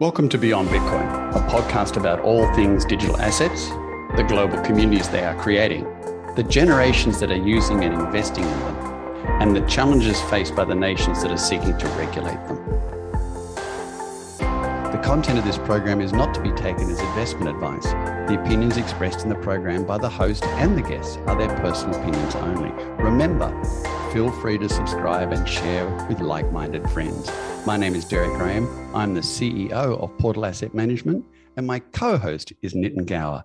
Welcome to Beyond Bitcoin, a podcast about all things digital assets, the global communities they are creating, the generations that are using and investing in them, and the challenges faced by the nations that are seeking to regulate them. The content of this program is not to be taken as investment advice. The opinions expressed in the program by the host and the guests are their personal opinions only. Remember, feel free to subscribe and share with like-minded friends. My name is Derek Graham. I'm the CEO of Portal Asset Management, and my co-host is Nitin Gower,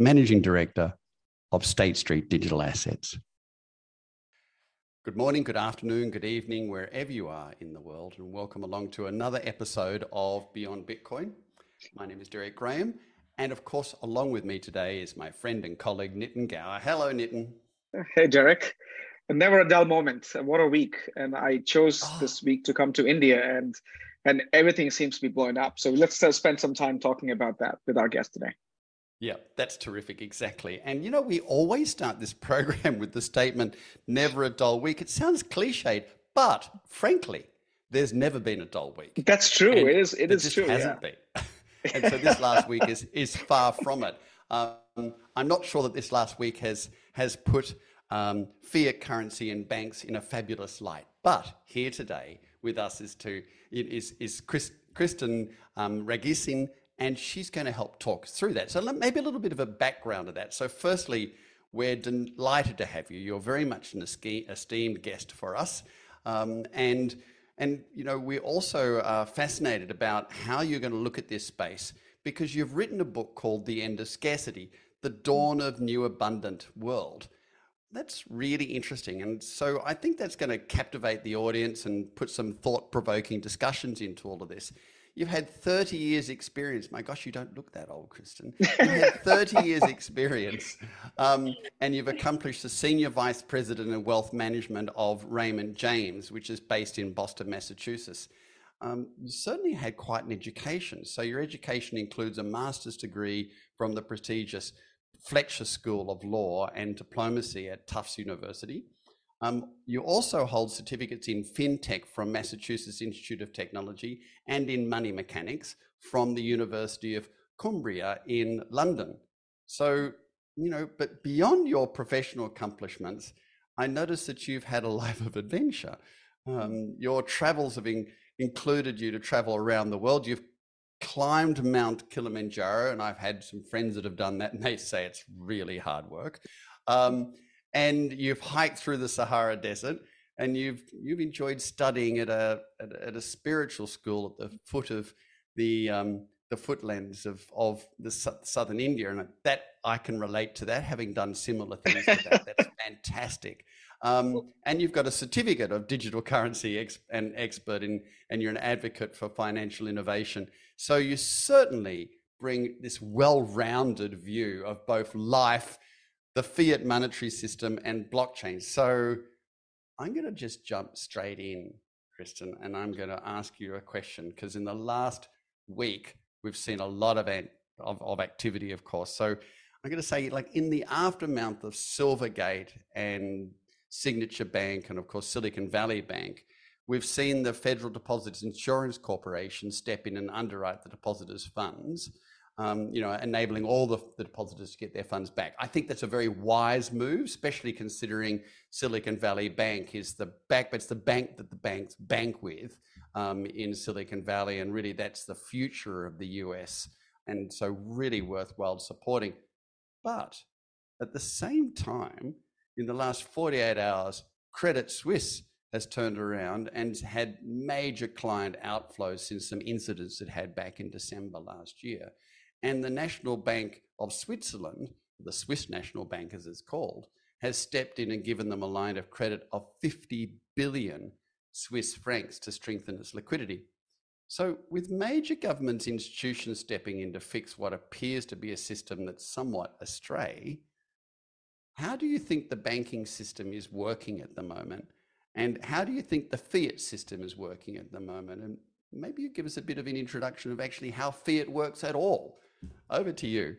Managing Director of State Street Digital Assets. Good morning, good afternoon, good evening, wherever you are in the world, and welcome along to another episode of Beyond Bitcoin. My name is Derek Graham, and of course, along with me today is my friend and colleague, Nitin Gower. Hello, Nitin. Hey, Derek. Never a dull moment. What a week. And I chose this week to come to India, and everything seems to be blowing up. So let's spend some time talking about that with our guest today. Yeah, that's terrific. Exactly. And, you know, we always start this program with the statement, never a dull week. It sounds cliched, but frankly, there's never been a dull week. That's true. And it is true. It hasn't been. And so this last week is far from it. I'm not sure that this last week has put fiat currency and banks in a fabulous light. But here today with us is Kristen Ragusin, and she's going to help talk through that. So maybe a little bit of a background of that. So firstly, we're delighted to have you. You're very much an esteemed guest for us. And you know, we also are fascinated about how you're going to look at this space, because you've written a book called The End of Scarcity: The Dawn of the New Abundant World. That's really interesting. And so I think that's going to captivate the audience and put some thought-provoking discussions into all of this. You've had 30 years experience. My gosh, you don't look that old, Kristen. You've had 30 years experience, and you've accomplished the Senior Vice President of Wealth Management of Raymond James, which is based in Boston, Massachusetts. You certainly had quite an education. So your education includes a master's degree from the prestigious Fletcher School of Law and Diplomacy at Tufts University. You also hold certificates in FinTech from Massachusetts Institute of Technology and in Money Mechanics from the University of Cumbria in London. So, you know, but beyond your professional accomplishments, I noticed that you've had a life of adventure. Your travels have included you to travel around the world. You've climbed Mount Kilimanjaro, and I've had some friends that have done that, and they say it's really hard work. And you've hiked through the Sahara Desert, and you've enjoyed studying at a spiritual school at the foot of the footlands of the southern India, and that I can relate to that, having done similar things to that. That's fantastic. And you've got a certificate of digital currency and expert in, and you're an advocate for financial innovation. So you certainly bring this well-rounded view of both life, the fiat monetary system, and blockchain. So I'm going to just jump straight in, Kristen, and I'm going to ask you a question, because in the last week, we've seen a lot of activity, of course. So I'm going to say, like, in the aftermath of Silvergate and Signature Bank and, of course, Silicon Valley Bank, we've seen the Federal Deposits Insurance Corporation step in and underwrite the depositors' funds. You know, enabling all the depositors to get their funds back. I think that's a very wise move, especially considering Silicon Valley Bank is the bank that the banks bank with in Silicon Valley, and really that's the future of the US, and so really worthwhile supporting. But at the same time, in the last 48 hours, Credit Suisse has turned around and had major client outflows since some incidents it had back in December last year. And the National Bank of Switzerland, the Swiss National Bank as it's called, has stepped in and given them a line of credit of 50 billion Swiss francs to strengthen its liquidity. So with major governments, institutions stepping in to fix what appears to be a system that's somewhat astray, how do you think the banking system is working at the moment? And how do you think the fiat system is working at the moment? And maybe you give us a bit of an introduction of actually how fiat works at all. Over to you.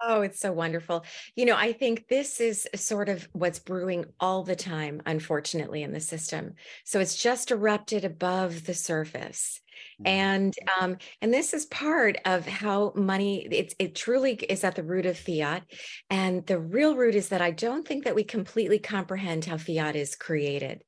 Oh, it's so wonderful. You know, I think this is sort of what's brewing all the time, unfortunately, in the system. So it's just erupted above the surface. Mm-hmm. And this is part of how money, it truly is at the root of fiat. And the real root is that I don't think that we completely comprehend how fiat is created.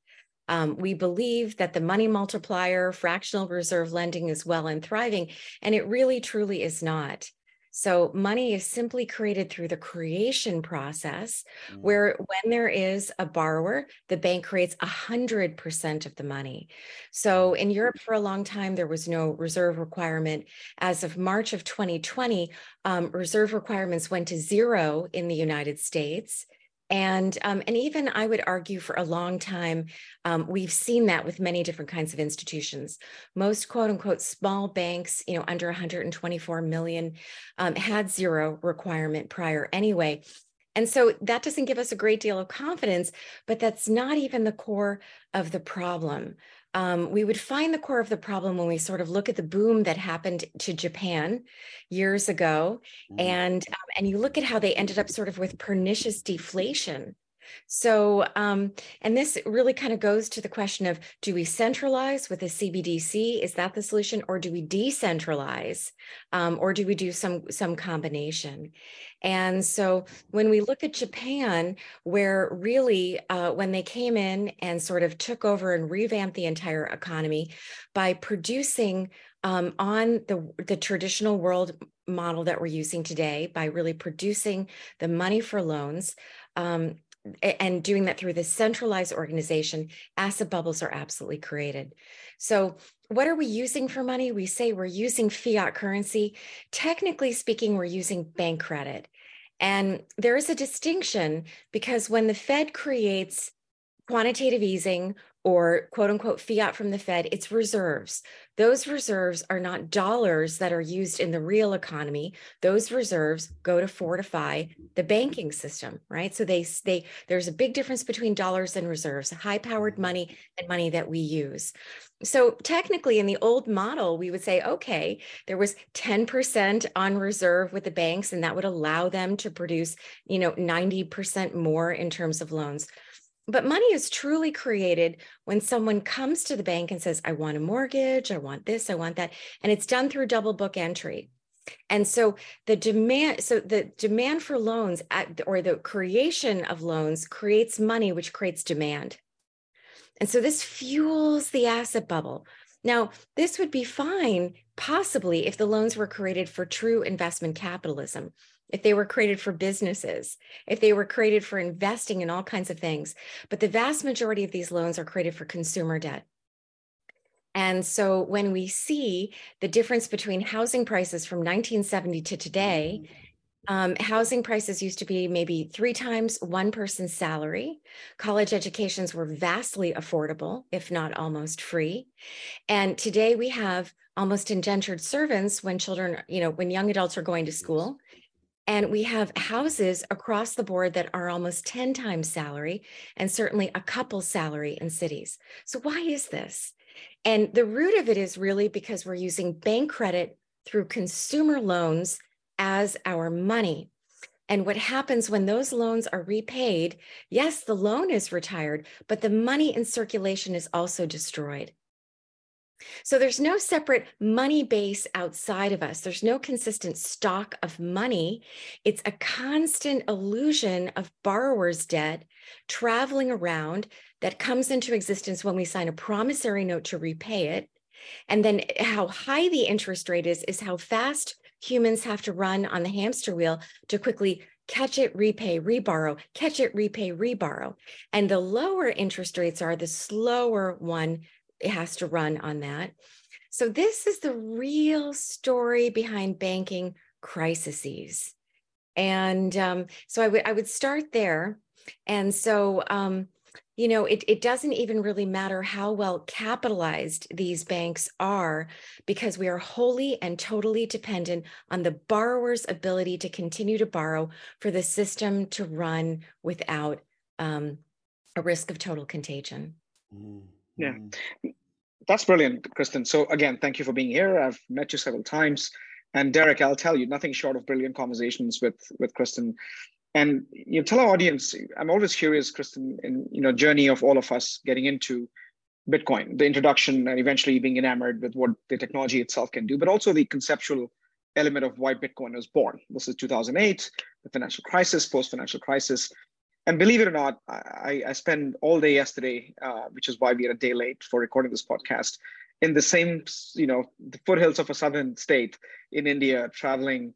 We believe that the money multiplier, fractional reserve lending is well and thriving, and it really truly is not. So money is simply created through the creation process, where when there is a borrower, the bank creates 100% of the money. So in Europe for a long time, there was no reserve requirement. As of March of 2020, reserve requirements went to zero in the United States. And even I would argue for a long time, we've seen that with many different kinds of institutions. Most quote unquote small banks, you know, under 124 million had zero requirement prior anyway. And so that doesn't give us a great deal of confidence, but that's not even the core of the problem. We would find the core of the problem when we sort of look at the boom that happened to Japan years ago, and you look at how they ended up sort of with pernicious deflation. So, and this really kind of goes to the question of, do we centralize with a CBDC? Is that the solution? Or do we decentralize? Or do we do some combination? And so when we look at Japan, where really when they came in and sort of took over and revamped the entire economy by producing on the traditional world model that we're using today, by really producing the money for loans, and doing that through this centralized organization, asset bubbles are absolutely created. So what are we using for money? We say we're using fiat currency. Technically speaking, we're using bank credit. And there is a distinction, because when the Fed creates quantitative easing or quote unquote fiat from the Fed, it's reserves. Those reserves are not dollars that are used in the real economy. Those reserves go to fortify the banking system, right? So there's a big difference between dollars and reserves, high-powered money and money that we use. So technically in the old model, we would say, okay, there was 10% on reserve with the banks, and that would allow them to produce, you know, 90% more in terms of loans. But money is truly created when someone comes to the bank and says, I want a mortgage, I want this, I want that. And it's done through double book entry. And so the demand for loans or the creation of loans creates money, which creates demand. And so this fuels the asset bubble. Now, this would be fine, possibly, if the loans were created for true investment capitalism, if they were created for businesses, if they were created for investing in all kinds of things. But the vast majority of these loans are created for consumer debt. And so when we see the difference between housing prices from 1970 to today, housing prices used to be maybe 3 times one person's salary. College educations were vastly affordable, if not almost free. And today we have almost indentured servants when children, you know, when young adults are going to school. And we have houses across the board that are almost 10 times salary, and certainly a couple's salary in cities. So why is this? And the root of it is really because we're using bank credit through consumer loans as our money. And what happens when those loans are repaid, yes, the loan is retired, but the money in circulation is also destroyed. So there's no separate money base outside of us. There's no consistent stock of money. It's a constant illusion of borrower's debt traveling around that comes into existence when we sign a promissory note to repay it. And then how high the interest rate is how fast humans have to run on the hamster wheel to quickly catch it, repay, reborrow, catch it, repay, reborrow. And the lower interest rates are, the slower one it has to run on that. So this is the real story behind banking crises. And so I would start there. And so, you know, it doesn't even really matter how well capitalized these banks are, because we are wholly and totally dependent on the borrower's ability to continue to borrow for the system to run without a risk of total contagion. Mm. Yeah, that's brilliant, Kristen. So again, thank you for being here. I've met you several times. And Derek, I'll tell you, nothing short of brilliant conversations with Kristen. And you know, tell our audience, I'm always curious, Kristen, in journey of all of us getting into Bitcoin, the introduction and eventually being enamored with what the technology itself can do, but also the conceptual element of why Bitcoin was born. This is 2008, the financial crisis, post-financial crisis. And believe it or not, I spent all day yesterday, which is why we are a day late for recording this podcast, in the same, the foothills of a southern state in India, traveling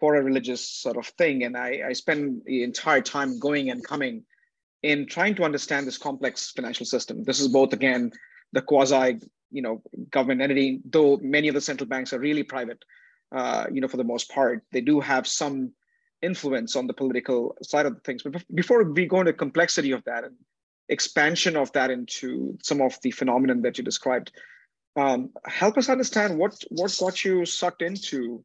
for a religious sort of thing. And I spent the entire time going and coming in trying to understand this complex financial system. This is both, again, the quasi, government entity, though many of the central banks are really private. For the most part, they do have some influence on the political side of the things. But before we go into complexity of that and expansion of that into some of the phenomenon that you described, help us understand what got you sucked into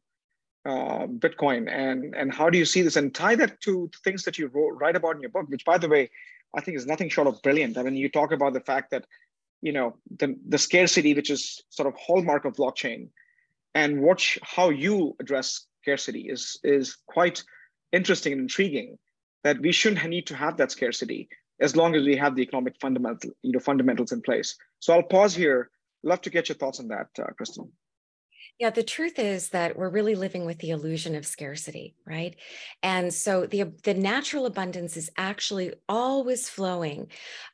Bitcoin and how do you see this, and tie that to things that you write about in your book, which, by the way, I think is nothing short of brilliant. I mean, you talk about the fact that, the scarcity, which is sort of hallmark of blockchain, and how you address scarcity is quite interesting and intriguing, that we shouldn't need to have that scarcity as long as we have the economic fundamentals in place. So I'll pause here. Love to get your thoughts on that, Kristen. Yeah, the truth is that we're really living with the illusion of scarcity, right? And so the natural abundance is actually always flowing.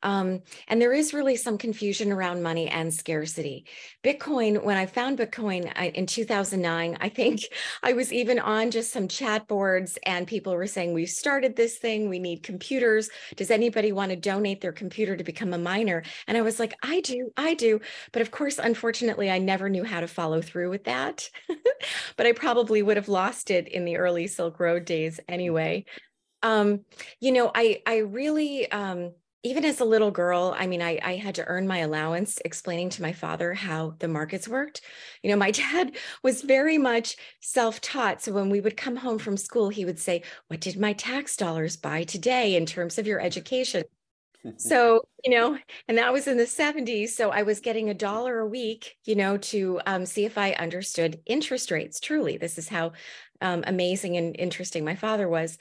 And there is really some confusion around money and scarcity. Bitcoin, when I found Bitcoin in 2009, I think I was even on just some chat boards, and people were saying, we've started this thing, we need computers. Does anybody want to donate their computer to become a miner? And I was like, I do. But of course, unfortunately, I never knew how to follow through with that, but I probably would have lost it in the early Silk Road days anyway. I really, even as a little girl, I had to earn my allowance explaining to my father how the markets worked. My dad was very much self-taught. So when we would come home from school, he would say, what did my tax dollars buy today in terms of your education? So, and that was in the 70s. So I was getting $1 a week, to see if I understood interest rates. Truly, this is how amazing and interesting my father was.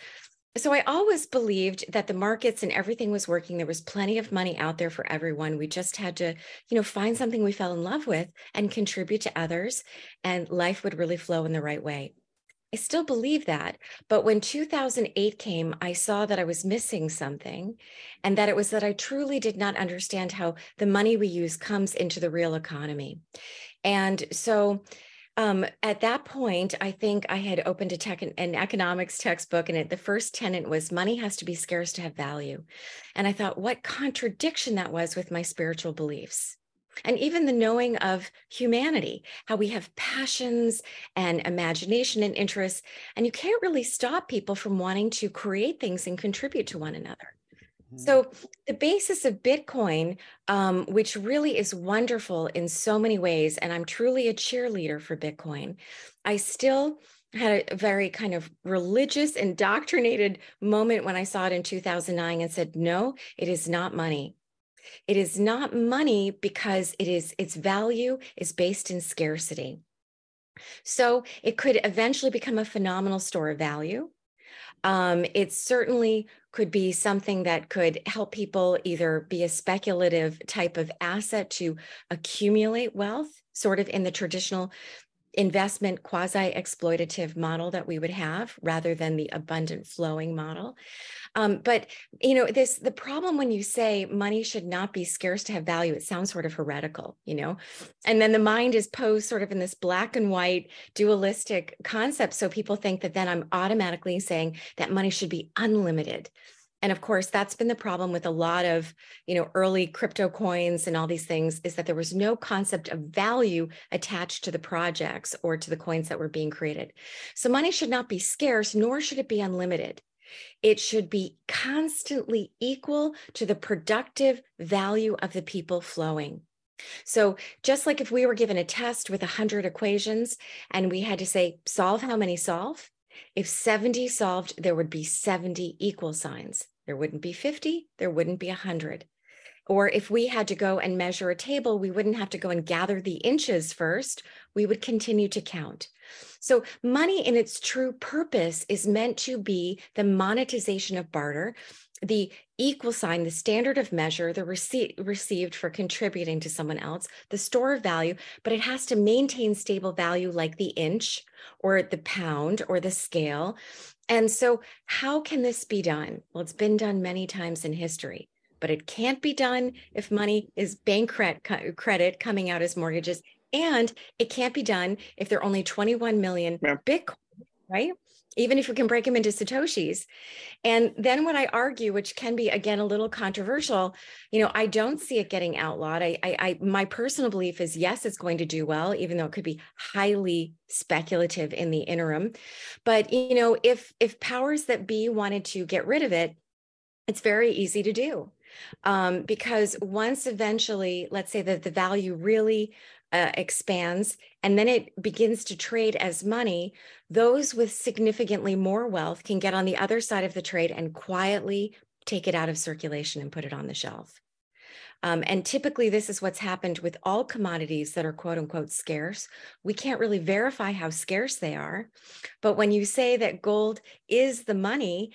So I always believed that the markets and everything was working. There was plenty of money out there for everyone. We just had to, find something we fell in love with and contribute to others, and life would really flow in the right way. I still believe that, but when 2008 came, I saw that I was missing something, and that it was that I truly did not understand how the money we use comes into the real economy. And so at that point, I think I had opened an economics textbook, and the first tenet was money has to be scarce to have value. And I thought, what contradiction that was with my spiritual beliefs. And even the knowing of humanity, how we have passions and imagination and interests, and you can't really stop people from wanting to create things and contribute to one another. Mm-hmm. So the basis of Bitcoin, which really is wonderful in so many ways, and I'm truly a cheerleader for Bitcoin, I still had a very kind of religious, indoctrinated moment when I saw it in 2009 and said, no, it is not money. It is not money because its value is based in scarcity. So it could eventually become a phenomenal store of value. It certainly could be something that could help people either be a speculative type of asset to accumulate wealth, sort of in the traditional investment quasi-exploitative model that we would have, rather than the abundant flowing model. The problem when you say money should not be scarce to have value, it sounds sort of heretical, and then the mind is posed sort of in this black and white dualistic concept. So people think that then I'm automatically saying that money should be unlimited. And of course, that's been the problem with a lot of, early crypto coins and all these things, is that there was no concept of value attached to the projects or to the coins that were being created. So money should not be scarce, nor should it be unlimited. It should be constantly equal to the productive value of the people flowing. So just like if we were given a test with 100 equations and we had to say, solve how many solve? If 70 solved, there would be 70 equal signs. There wouldn't be 50, there wouldn't be 100. Or if we had to go and measure a table, we wouldn't have to go and gather the inches first. We would continue to count. So money in its true purpose is meant to be the monetization of barter, the equal sign, the standard of measure, the receipt received for contributing to someone else, the store of value, but it has to maintain stable value like the inch or the pound or the scale. And so how can this be done? Well, it's been done many times in history, but it can't be done if money is bank credit coming out as mortgages, and it can't be done if there are only 21 million Bitcoin, right? Even if we can break them into Satoshis. And then what I argue, which can be, again, a little controversial, you know, I don't see it getting outlawed. My personal belief is, yes, it's going to do well, even though it could be highly speculative in the interim. But, you know, if powers that be wanted to get rid of it, it's very easy to do. Because once eventually, let's say that the value really expands, and then it begins to trade as money, those with significantly more wealth can get on the other side of the trade and quietly take it out of circulation and put it on the shelf. And typically, this is what's happened with all commodities that are quote unquote scarce. We can't really verify how scarce they are. But when you say that gold is the money,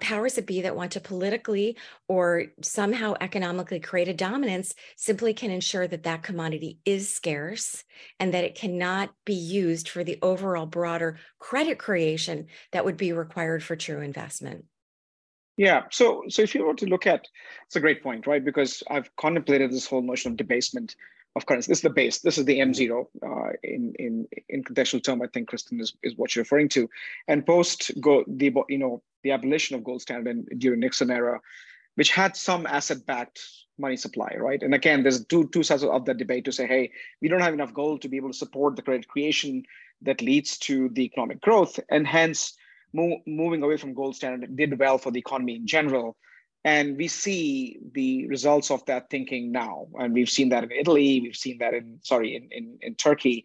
powers that be that want to politically or somehow economically create a dominance simply can ensure that that commodity is scarce and that it cannot be used for the overall broader credit creation that would be required for true investment. Yeah, so if you were to look at, it's a great point, right? Because I've contemplated this whole notion of debasement of currency. This is the base. This is the M0 in contextual term. I think Kristen is what you're referring to. And post the abolition of gold standard during Nixon era, which had some asset-backed money supply, right? And again, there's two sides of that debate to say, hey, we don't have enough gold to be able to support the credit creation that leads to the economic growth, and hence, moving away from gold standard did well for the economy in general. And we see the results of that thinking now. And we've seen that in Italy, we've seen that in Turkey,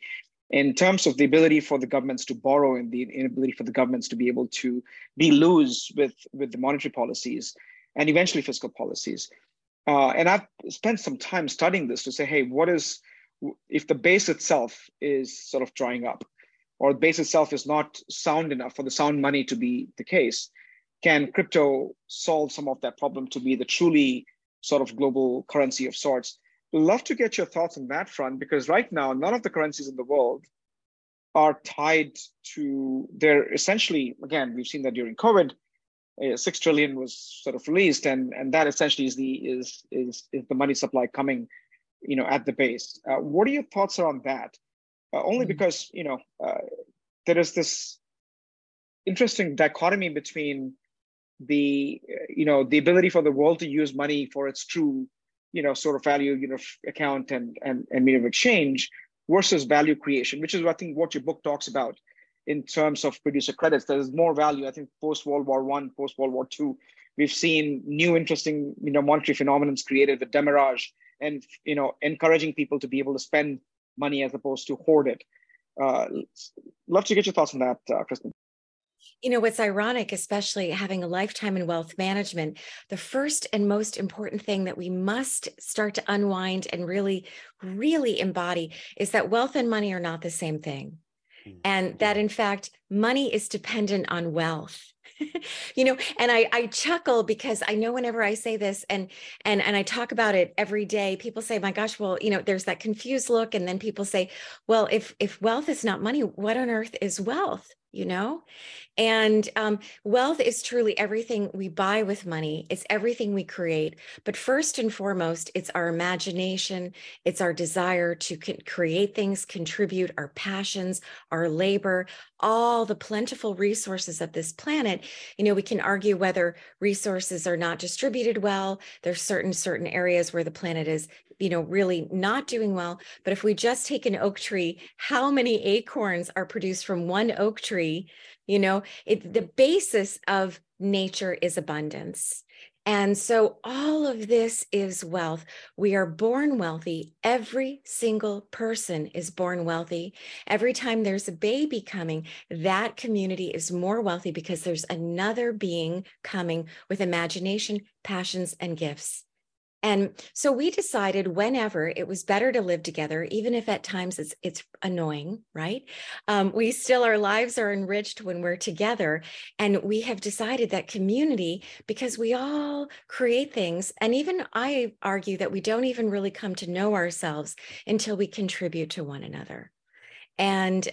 in terms of the ability for the governments to borrow and the inability for the governments to be able to be loose with the monetary policies and eventually fiscal policies. And I've spent some time studying this to say, hey, what is, if the base itself is sort of drying up, or the base itself is not sound enough for the sound money to be the case, can crypto solve some of that problem to be the truly sort of global currency of sorts? I'd love to get your thoughts on that front, because right now, none of the currencies in the world are tied to, they're essentially, again, we've seen that during COVID, 6 trillion was sort of released, and that essentially is the money supply coming, you know, at the base. What are your thoughts around that? Only because, you know, there is this interesting dichotomy between the, you know, the ability for the world to use money for its true, you know, sort of value, you know, account and medium of exchange versus value creation, which is, I think, what your book talks about in terms of producer credits. There is more value. I think post-World War I, post-World War II, we've seen new interesting, you know, monetary phenomena created with demirage and, you know, encouraging people to be able to spend money as opposed to hoard it. Love to get your thoughts on that, Kristen. You know, what's ironic, especially having a lifetime in wealth management, the first and most important thing that we must start to unwind and really, really embody is that wealth and money are not the same thing. And that, in fact, money is dependent on wealth. You know, and I chuckle because I know whenever I say this and I talk about it every day, people say, my gosh, well, you know, there's that confused look. And then people say, well, if wealth is not money, what on earth is wealth? You know, and wealth is truly everything we buy with money. It's everything we create. But first and foremost, it's our imagination. It's our desire to create things, contribute our passions, our labor, all the plentiful resources of this planet. You know, we can argue whether resources are not distributed well. There's certain areas where the planet is, you know, really not doing well. But if we just take an oak tree, how many acorns are produced from one oak tree? You know, the basis of nature is abundance. And so all of this is wealth. We are born wealthy. Every single person is born wealthy. Every time there's a baby coming, that community is more wealthy because there's another being coming with imagination, passions, and gifts. And so we decided whenever it was better to live together, even if at times it's annoying, right? We still, our lives are enriched when we're together. And we have decided that community, because we all create things. And even I argue that we don't even really come to know ourselves until we contribute to one another. And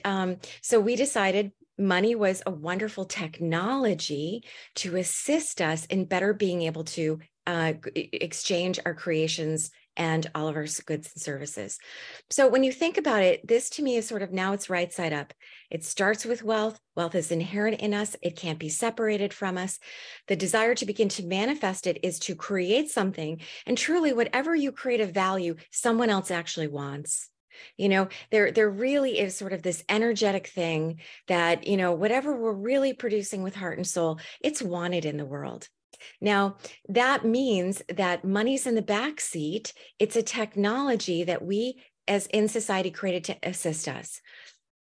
so we decided money was a wonderful technology to assist us in better being able to exchange our creations and all of our goods and services. So when you think about it, this to me is sort of now it's right side up. It starts with wealth. Wealth is inherent in us. It can't be separated from us. The desire to begin to manifest it is to create something. And truly, whatever you create of value, someone else actually wants. You know, there really is sort of this energetic thing that, you know, whatever we're really producing with heart and soul, it's wanted in the world. Now, that means that money's in the backseat. It's a technology that we as in society created to assist us.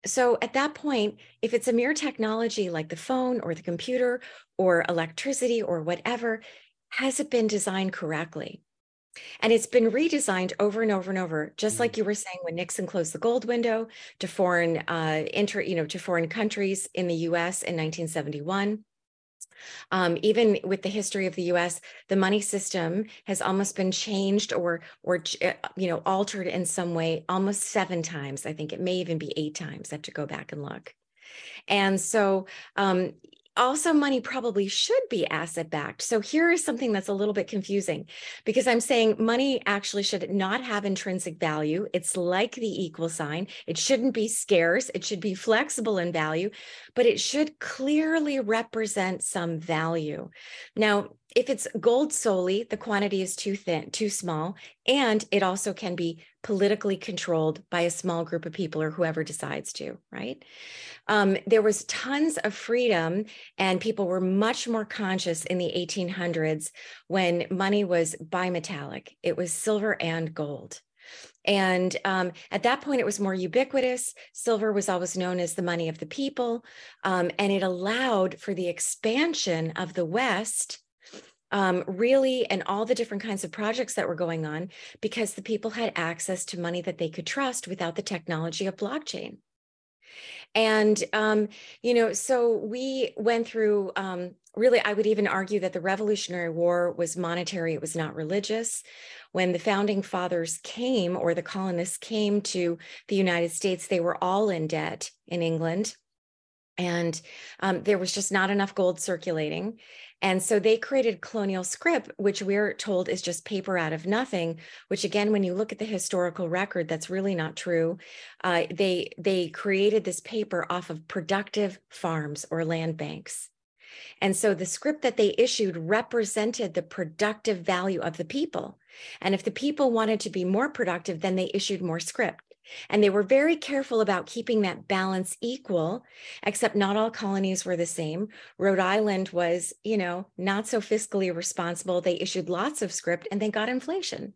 So at that point, if it's a mere technology like the phone or the computer or electricity or whatever, has it been designed correctly? And it's been redesigned over and over and over, just like you were saying when Nixon closed the gold window to foreign to foreign countries in the U.S. in 1971. Even with the history of the U.S., the money system has almost been changed or altered in some way almost 7 times. I think it may even be 8 times. I have to go back and look. And so. Also, money probably should be asset-backed. So here is something that's a little bit confusing because I'm saying money actually should not have intrinsic value. It's like the equal sign. It shouldn't be scarce. It should be flexible in value, but it should clearly represent some value. Now, if it's gold solely, the quantity is too thin, too small, and it also can be politically controlled by a small group of people or whoever decides to, right? There was tons of freedom and people were much more conscious in the 1800s when money was bimetallic. It was silver and gold. And at that point, it was more ubiquitous. Silver was always known as the money of the people, and it allowed for the expansion of the West really, and all the different kinds of projects that were going on because the people had access to money that they could trust without the technology of blockchain. And, so we went through, really, I would even argue that the Revolutionary War was monetary. It was not religious. When the founding fathers came or the colonists came to the United States, they were all in debt in England. And there was just not enough gold circulating. And so they created colonial scrip, which we're told is just paper out of nothing, which again, when you look at the historical record, that's really not true. They created this paper off of productive farms or land banks. And so the scrip that they issued represented the productive value of the people. And if the people wanted to be more productive, then they issued more scrip. And they were very careful about keeping that balance equal, except not all colonies were the same. Rhode Island was, not so fiscally responsible. They issued lots of scrip and they got inflation.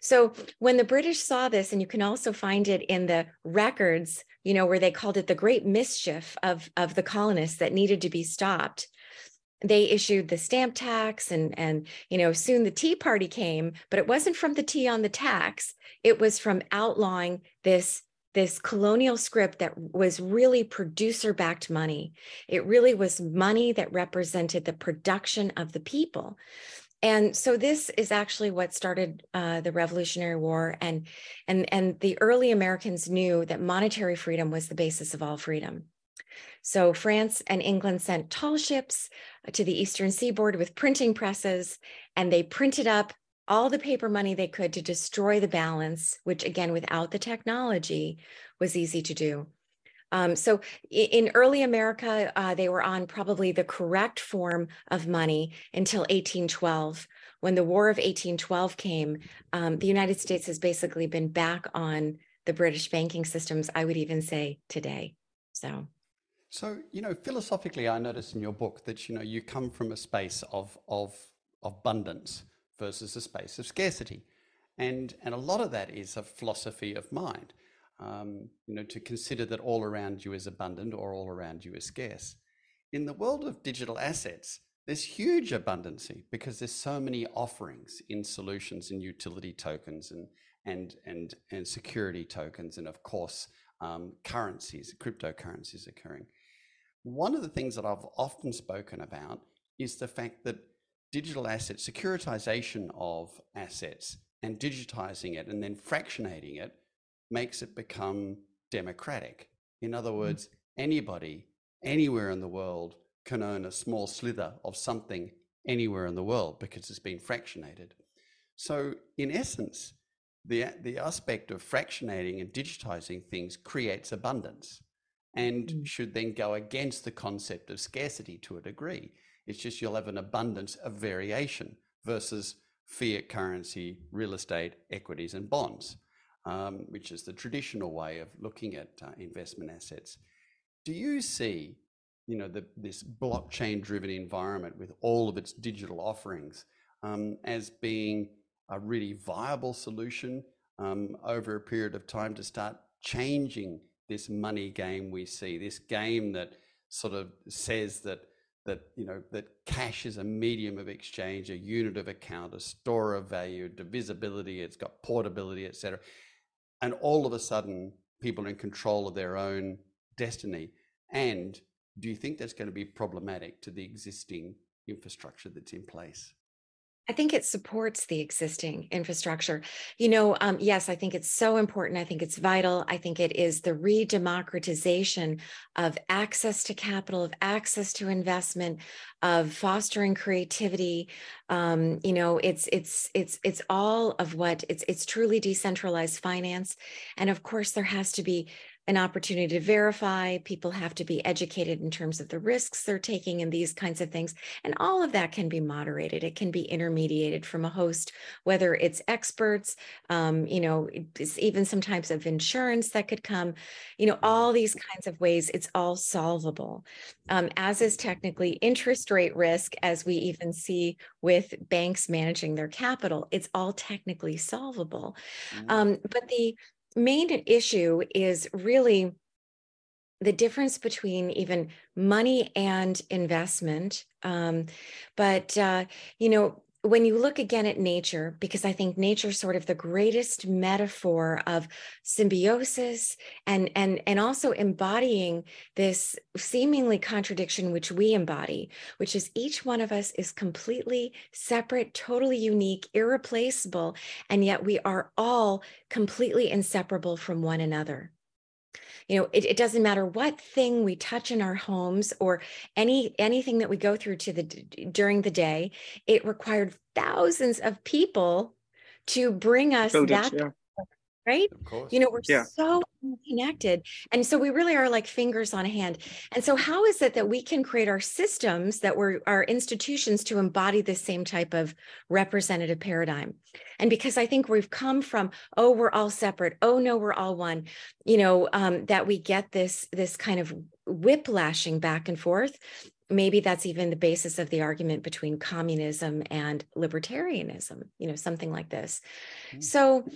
So when the British saw this, and you can also find it in the records, where they called it the great mischief of the colonists that needed to be stopped. They issued the stamp tax and soon the Tea Party came, but it wasn't from the tea on the tax. It was from outlawing this colonial scrip that was really producer-backed money. It really was money that represented the production of the people. And so this is actually what started the Revolutionary War. And the early Americans knew that monetary freedom was the basis of all freedom. So France and England sent tall ships to the Eastern Seaboard with printing presses, and they printed up all the paper money they could to destroy the balance, which again, without the technology, was easy to do. So in early America, they were on probably the correct form of money until 1812. When the War of 1812 came, the United States has basically been back on the British banking systems, I would even say today. So, philosophically, I noticed in your book that, you come from a space of abundance versus a space of scarcity. And a lot of that is a philosophy of mind, to consider that all around you is abundant or all around you is scarce. In the world of digital assets, There's huge abundancy because there's so many offerings in solutions and utility tokens and security tokens, and of course currencies, cryptocurrencies occurring. One of the things that I've often spoken about is the fact that digital assets, securitization of assets and digitizing it and then fractionating it makes it become democratic. In other words, anybody anywhere in the world can own a small slither of something anywhere in the world because it's been fractionated. So in essence, the aspect of fractionating and digitizing things creates abundance and should then go against the concept of scarcity to a degree. It's just you'll have an abundance of variation versus fiat currency, real estate, equities and bonds, which is the traditional way of looking at investment assets. Do you see, you know, this blockchain driven environment with all of its digital offerings as being a really viable solution over a period of time to start changing this money game we see, this game that sort of says that you know, that cash is a medium of exchange, a unit of account, a store of value, divisibility, it's got portability, etc. And all of a sudden people are in control of their own destiny? And do you think that's going to be problematic to the existing infrastructure that's in place? I think it supports the existing infrastructure. You know, yes, I think it's so important. I think it's vital. I think it is the re-democratization of access to capital, of access to investment, of fostering creativity. You know, it's all of what it's truly decentralized finance. And of course, there has to be an opportunity to verify. People have to be educated in terms of the risks they're taking and these kinds of things. And all of that can be moderated. It can be intermediated from a host, whether it's experts, you know, it's even some types of insurance that could come, you know, all these kinds of ways. It's all solvable, as is technically interest rate risk, as we even see with banks managing their capital. It's all technically solvable. But the main issue is really the difference between even money and investment. You know, when you look again at nature, because I think nature is sort of the greatest metaphor of symbiosis and also embodying this seemingly contradiction which we embody, which is each one of us is completely separate, totally unique, irreplaceable, and yet we are all completely inseparable from one another. You know, it doesn't matter what thing we touch in our homes or anything that we go through during the day. It required thousands of people to bring us that. Yeah. Right? Of course. You know, we're so connected. And so we really are like fingers on a hand. And so how is it that we can create our systems, that we're our institutions, to embody this same type of representative paradigm? And because I think we've come from, oh, we're all separate. Oh, no, we're all one. You know, that we get this kind of whiplashing back and forth. Maybe that's even the basis of the argument between communism and libertarianism, you know, something like this. Mm-hmm. So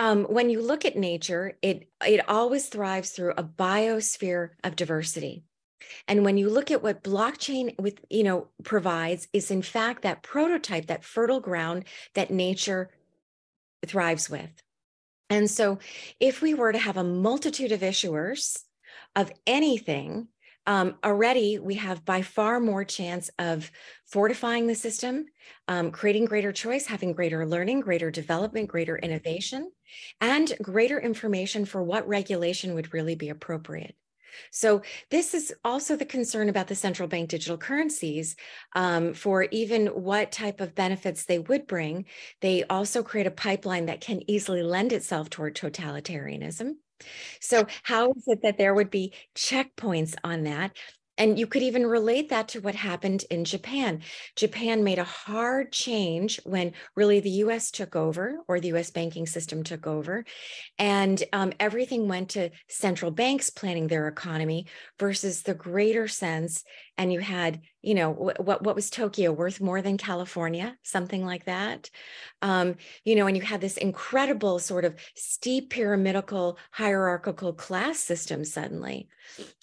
when you look at nature, it always thrives through a biosphere of diversity. And when you look at what blockchain provides, is in fact that prototype, that fertile ground that nature thrives with. And so if we were to have a multitude of issuers of anything, already we have by far more chance of fortifying the system, creating greater choice, having greater learning, greater development, greater innovation, and greater information for what regulation would really be appropriate. So this is also the concern about the central bank digital currencies, for even what type of benefits they would bring. They also create a pipeline that can easily lend itself toward totalitarianism. So how is it that there would be checkpoints on that? And you could even relate that to what happened in Japan. Japan made a hard change when really the U.S. took over, or the U.S. banking system took over, and everything went to central banks planning their economy versus the greater sense. And you had you know, what was Tokyo worth more than California, something like that. You know, and you had this incredible sort of steep pyramidal hierarchical class system suddenly.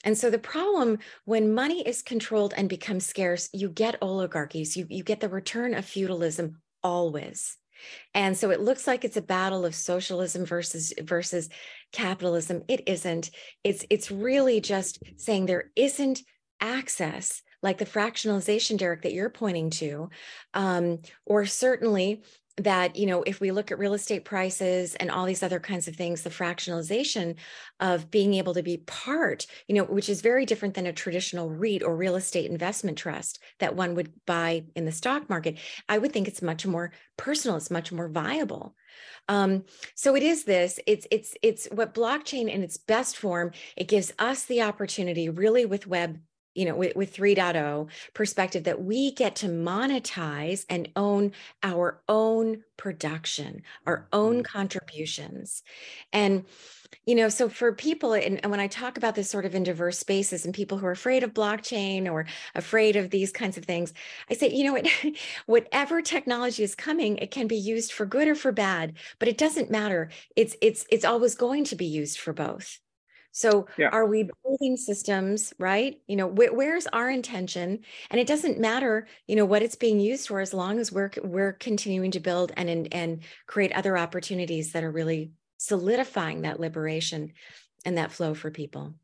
And so the problem when money is controlled and becomes scarce, you get oligarchies, you get the return of feudalism always. And so it looks like it's a battle of socialism versus capitalism. It isn't. It's really just saying there isn't access, like the fractionalization, Derek, that you're pointing to, or certainly that, you know, if we look at real estate prices and all these other kinds of things, the fractionalization of being able to be part, you know, which is very different than a traditional REIT or real estate investment trust that one would buy in the stock market. I would think it's much more personal. It's much more viable. So it is this, it's what blockchain in its best form, it gives us the opportunity really with Web, you know, with 3.0 perspective, that we get to monetize and own our own production, our own contributions. And, you know, so for people, and when I talk about this sort of in diverse spaces and people who are afraid of blockchain or afraid of these kinds of things, I say, you know, whatever technology is coming, it can be used for good or for bad, but it doesn't matter. It's always going to be used for both. So yeah. Are we building systems, right? You know, where's our intention? And it doesn't matter, you know, what it's being used for, as long as we're continuing to build and create other opportunities that are really solidifying that liberation and that flow for people.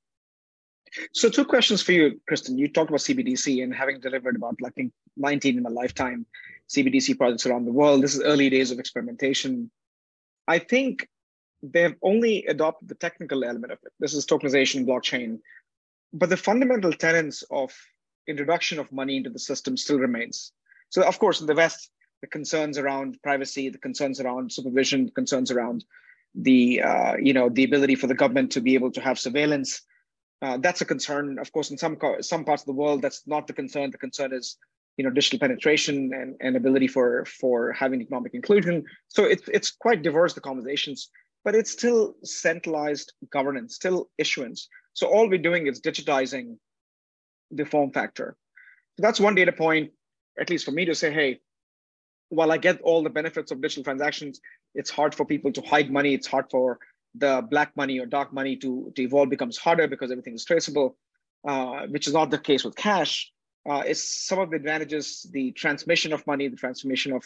So two questions for you, Kristen. You talked about CBDC, and having delivered about, I think, 19 in my lifetime CBDC projects around the world. This is early days of experimentation. I think they've only adopted the technical element of it. This is tokenization, blockchain. But the fundamental tenets of introduction of money into the system still remains. So, of course, in the West, the concerns around privacy, the concerns around supervision, concerns around the, you know, the ability for the government to be able to have surveillance. That's a concern. Of course, in some parts of the world, that's not the concern. The concern is, you know, digital penetration and ability for having economic inclusion. So it's quite diverse, the conversations. But it's still centralized governance, still issuance. So all we're doing is digitizing the form factor. So that's one data point, at least for me, to say, hey, while I get all the benefits of digital transactions, it's hard for people to hide money. It's hard for the black money or dark money to evolve, becomes harder because everything is traceable, which is not the case with cash. It's some of the advantages, the transmission of money, the transformation of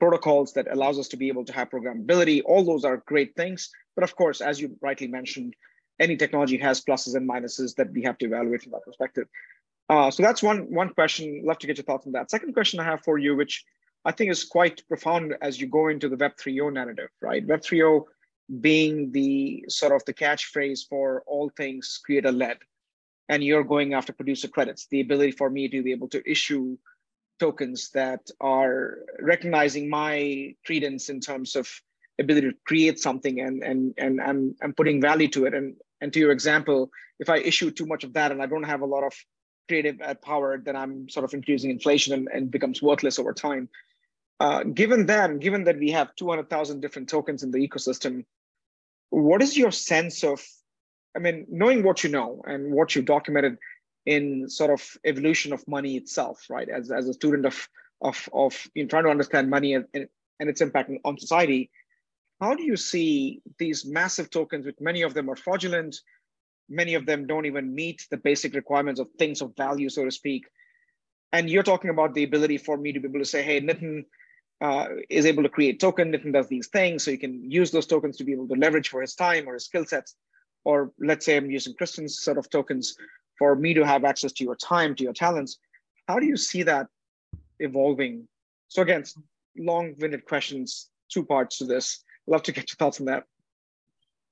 protocols that allows us to be able to have programmability. All those are great things. But of course, as you rightly mentioned, any technology has pluses and minuses that we have to evaluate from that perspective. So that's one question. Love to get your thoughts on that. Second question I have for you, which I think is quite profound as you go into the Web 3.0 narrative, right? Web 3.0 being the sort of the catchphrase for all things creator-led. And you're going after producer credits, the ability for me to be able to issue tokens that are recognizing my credence in terms of ability to create something and I'm putting value to it. And to your example, if I issue too much of that and I don't have a lot of creative power, then I'm sort of increasing inflation and becomes worthless over time. Given that we have 200,000 different tokens in the ecosystem, what is your sense of, I mean, knowing what you know and what you've documented in sort of evolution of money itself, right? As a student of in trying to understand money and its impact on society, how do you see these massive tokens, which many of them are fraudulent, many of them don't even meet the basic requirements of things of value, so to speak. And you're talking about the ability for me to be able to say, hey, Nitin is able to create token, Nitin does these things, so you can use those tokens to be able to leverage for his time or his skill sets. Or let's say I'm using Kristen's sort of tokens for me to have access to your time, to your talents. How do you see that evolving? So again, long-winded questions, two parts to this. Love to get your thoughts on that.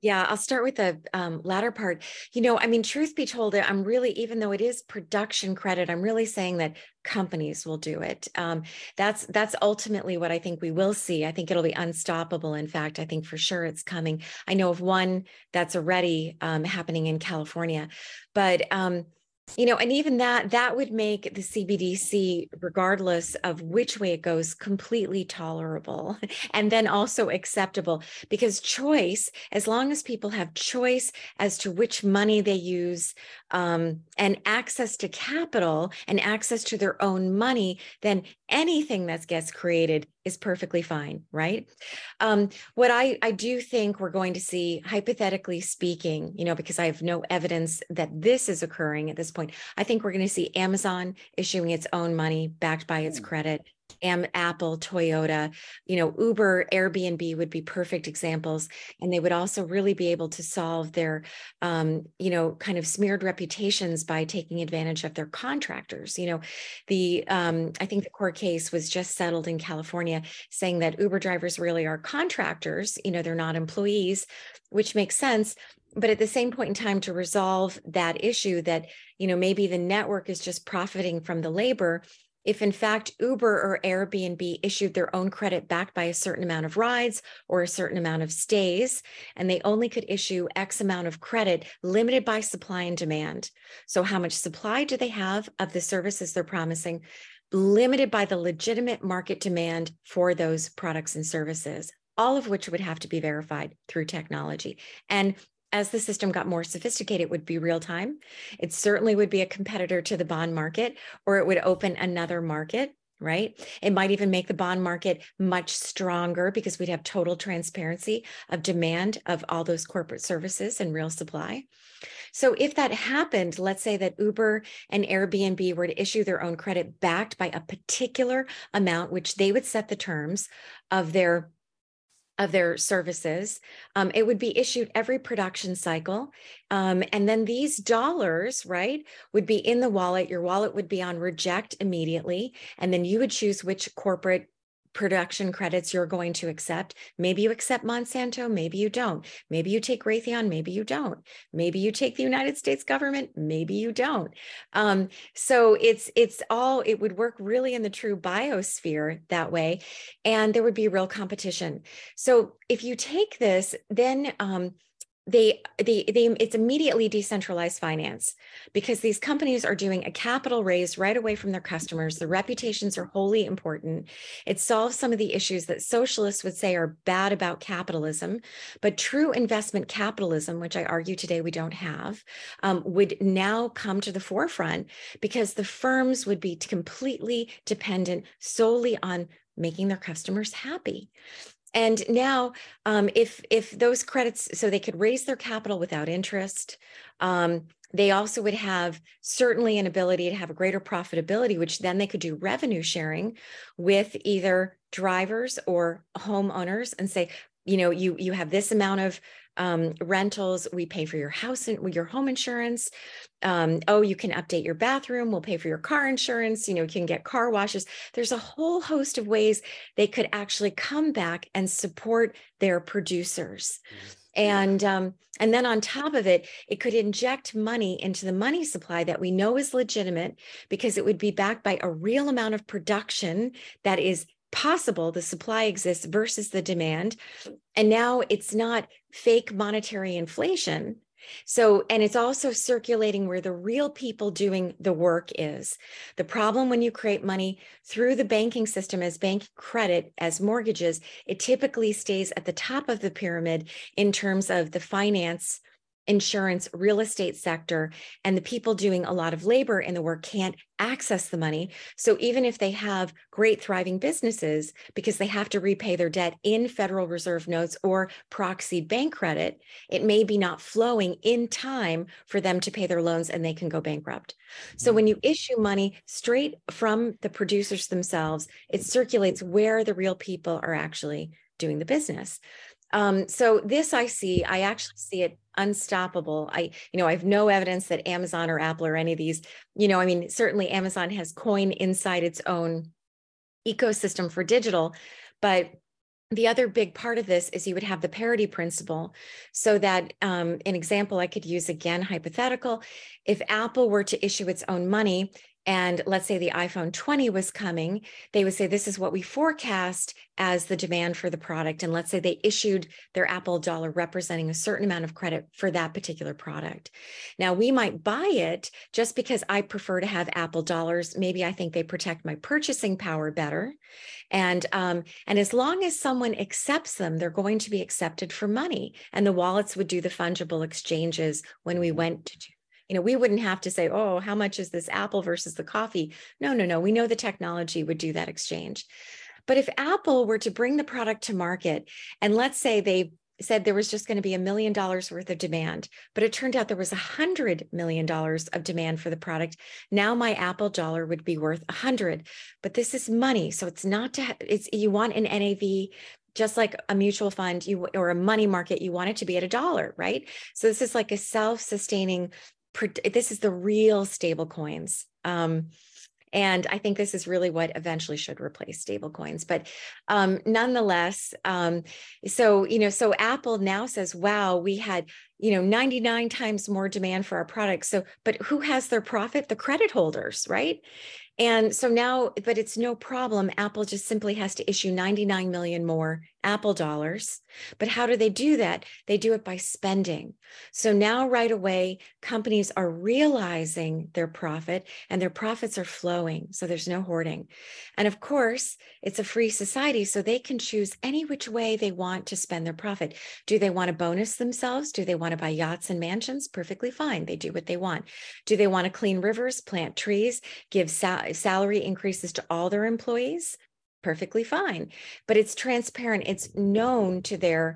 Yeah, I'll start with the latter part. You know, I mean, truth be told, I'm really, even though it is production credit, I'm really saying that companies will do it. That's ultimately what I think we will see. I think it'll be unstoppable. In fact, I think for sure it's coming. I know of one that's already happening in California, but You know, and even that would make the CBDC, regardless of which way it goes, completely tolerable and then also acceptable, because choice, as long as people have choice as to which money they use and access to capital and access to their own money, then anything that gets created is perfectly fine, right? What I do think we're going to see, hypothetically speaking, you know, because I have no evidence that this is occurring at this point, I think we're going to see Amazon issuing its own money backed by its credit, Apple, Toyota, you know, Uber, Airbnb would be perfect examples. And they would also really be able to solve their, you know, kind of smeared reputations by taking advantage of their contractors. You know, I think the court case was just settled in California saying that Uber drivers really are contractors, you know, they're not employees, which makes sense. But at the same point in time, to resolve that issue that, you know, maybe the network is just profiting from the labor. If in fact, Uber or Airbnb issued their own credit backed by a certain amount of rides or a certain amount of stays, and they only could issue X amount of credit limited by supply and demand. So how much supply do they have of the services they're promising? Limited by the legitimate market demand for those products and services, all of which would have to be verified through technology. And as the system got more sophisticated, it would be real time. It certainly would be a competitor to the bond market, or it would open another market, right? It might even make the bond market much stronger because we'd have total transparency of demand of all those corporate services and real supply. So if that happened, let's say that Uber and Airbnb were to issue their own credit backed by a particular amount, which they would set the terms of their services. It would be issued every production cycle. And then these dollars, right, would be in the wallet. Your wallet would be on reject immediately. And then you would choose which corporate production credits you're going to accept. Maybe you accept Monsanto, maybe you don't. Maybe you take Raytheon, maybe you don't. Maybe you take the United States government, maybe you don't. So it would work really in the true biosphere that way. And there would be real competition. So if you take this, then it's immediately decentralized finance, because these companies are doing a capital raise right away from their customers. The reputations are wholly important. It solves some of the issues that socialists would say are bad about capitalism, but true investment capitalism, which I argue today we don't have, would now come to the forefront, because the firms would be completely dependent solely on making their customers happy. And now, if those credits, so they could raise their capital without interest, they also would have certainly an ability to have a greater profitability, which then they could do revenue sharing with either drivers or homeowners and say, you know, you have this amount of rentals, we pay for your house and your home insurance. You can update your bathroom, we'll pay for your car insurance, you know, you can get car washes. There's a whole host of ways they could actually come back and support their producers. And then on top of it, it could inject money into the money supply that we know is legitimate, because it would be backed by a real amount of production that is possible. The supply exists versus the demand. And now it's not fake monetary inflation. So, and it's also circulating where the real people doing the work is. The problem when you create money through the banking system as bank credit, as mortgages, it typically stays at the top of the pyramid in terms of the finance, insurance, real estate sector, and the people doing a lot of labor in the work can't access the money. So even if they have great thriving businesses, because they have to repay their debt in Federal Reserve notes or proxied bank credit, it may be not flowing in time for them to pay their loans, and they can go bankrupt. So when you issue money straight from the producers themselves, it circulates where the real people are actually doing the business. So this I actually see it unstoppable. I have no evidence that Amazon or Apple or any of these, you know, I mean, certainly Amazon has coin inside its own ecosystem for digital, but the other big part of this is you would have the parity principle, so that an example I could use, again, hypothetical, if Apple were to issue its own money, and let's say the iPhone 20 was coming, they would say, this is what we forecast as the demand for the product. And let's say they issued their Apple dollar representing a certain amount of credit for that particular product. Now, we might buy it just because I prefer to have Apple dollars. Maybe I think they protect my purchasing power better. And as long as someone accepts them, they're going to be accepted for money. And the wallets would do the fungible exchanges when we went to we wouldn't have to say, oh, how much is this apple versus the coffee? No. We know the technology would do that exchange. But if Apple were to bring the product to market, and let's say they said there was just going to be $1 million worth of demand, but it turned out there was $100 million of demand for the product. Now my Apple dollar would be worth 100, but this is money. So it's not to, it's, you want an NAV, just like a mutual fund or a money market, you want it to be at $1, right? So this is like a self-sustaining, this is the real stable coins. And I think this is really what eventually should replace stable coins. But nonetheless, so Apple now says, wow, we had, 99 times more demand for our products. So, but who has their profit? The credit holders, right? And so now, but it's no problem. Apple just simply has to issue 99 million more Apple dollars. But how do they do that? They do it by spending. So now right away, companies are realizing their profit and their profits are flowing. So there's no hoarding. And of course, it's a free society. So they can choose any which way they want to spend their profit. Do they want to bonus themselves? Do they want to buy yachts and mansions? Perfectly fine. They do what they want. Do they want to clean rivers, plant trees, give salary increases to all their employees? Perfectly fine. But it's transparent. It's known to their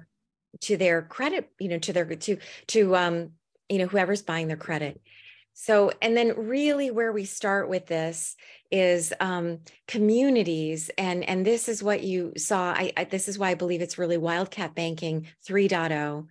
credit, to whoever's buying their credit. So, and then really where we start with this is communities. And this is what you saw. This is why I believe it's really wildcat banking 3.0,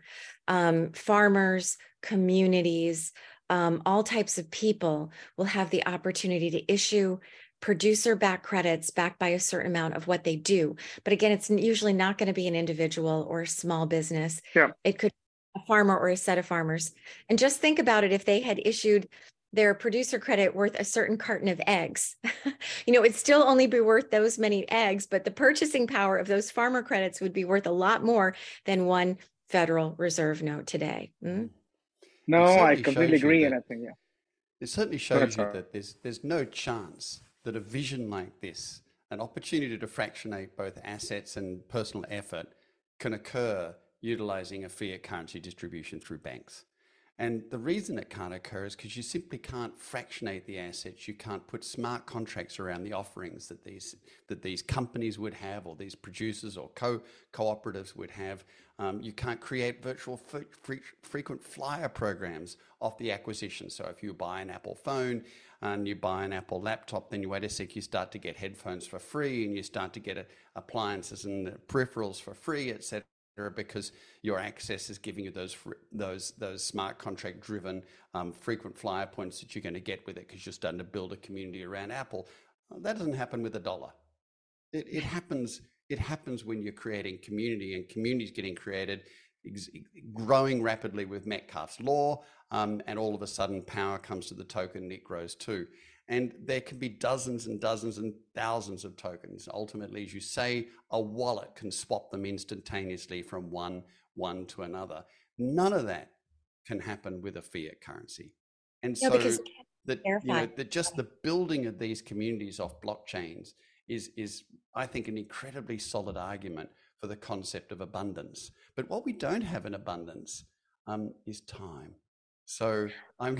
farmers, communities, all types of people will have the opportunity to issue producer-backed credits backed by a certain amount of what they do. But again, it's usually not going to be an individual or a small business. Yeah. It could be a farmer or a set of farmers. And just think about it, if they had issued their producer credit worth a certain carton of eggs, it'd still only be worth those many eggs, but the purchasing power of those farmer credits would be worth a lot more than one Federal Reserve note today. Mm? No, I completely agree. And I think, yeah. It certainly shows you that there's no chance that a vision like this, an opportunity to fractionate both assets and personal effort, can occur utilizing a fiat currency distribution through banks. And the reason it can't occur is because you simply can't fractionate the assets. You can't put smart contracts around the offerings that these companies would have, or these producers or cooperatives would have. You can't create virtual frequent flyer programs off the acquisition. So if you buy an Apple phone and you buy an Apple laptop, then you wait a sec, you start to get headphones for free, and you start to get appliances and peripherals for free, etc. Because your access is giving you those smart contract driven frequent flyer points that you're going to get with it, because you're starting to build a community around Apple. That doesn't happen with $1. It happens when you're creating community, and communities getting created, growing rapidly with Metcalfe's law, and all of a sudden power comes to the token and it grows too. And there can be dozens and dozens and thousands of tokens. Ultimately, as you say, a wallet can swap them instantaneously from one to another. None of that can happen with a fiat currency. And yeah, so that just the building of these communities off blockchains is I think an incredibly solid argument for the concept of abundance. But what we don't have in abundance is time. So I'm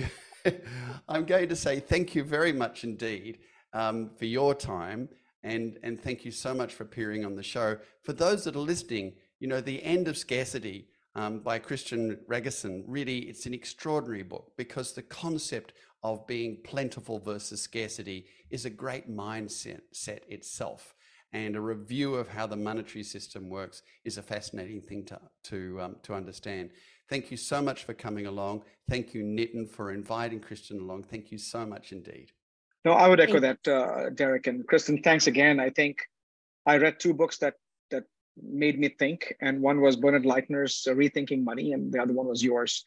going to say thank you very much indeed for your time, and thank you so much for appearing on the show. For those that are listening, The End of Scarcity by Kristen Ragusin, really, it's an extraordinary book, because the concept of being plentiful versus scarcity is a great mindset itself. And a review of how the monetary system works is a fascinating thing to understand. Thank you so much for coming along. Thank you, Nitin, for inviting Kristen along. Thank you so much indeed. No, I would echo that, Derek and Kristen. Thanks again. I think I read two books that made me think, and one was Bernard Leitner's Rethinking Money, and the other one was yours.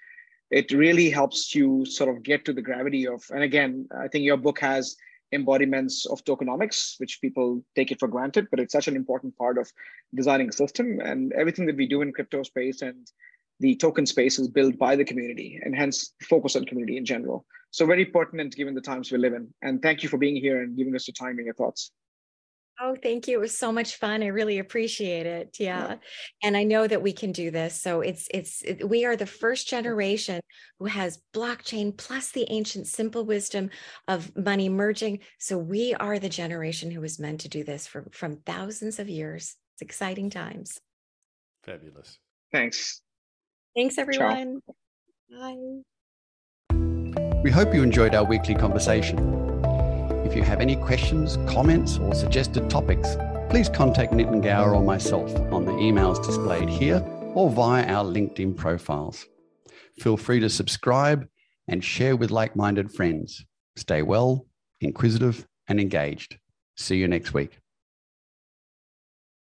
It really helps you sort of get to the gravity of, and again, I think your book has embodiments of tokenomics, which people take it for granted, but it's such an important part of designing a system. And everything that we do in crypto space and the token space is built by the community, and hence focus on community in general. So very pertinent given the times we live in. And thank you for being here and giving us your time and your thoughts. Oh, thank you. It was so much fun. I really appreciate it. Yeah. And I know that we can do this. So we are the first generation who has blockchain plus the ancient simple wisdom of money merging. So we are the generation who was meant to do this from thousands of years. It's exciting times. Fabulous. Thanks. Thanks, everyone. Ciao. Bye. We hope you enjoyed our weekly conversation. If you have any questions, comments, or suggested topics, please contact Nitin Gower or myself on the emails displayed here or via our LinkedIn profiles. Feel free to subscribe and share with like-minded friends. Stay well, inquisitive, and engaged. See you next week.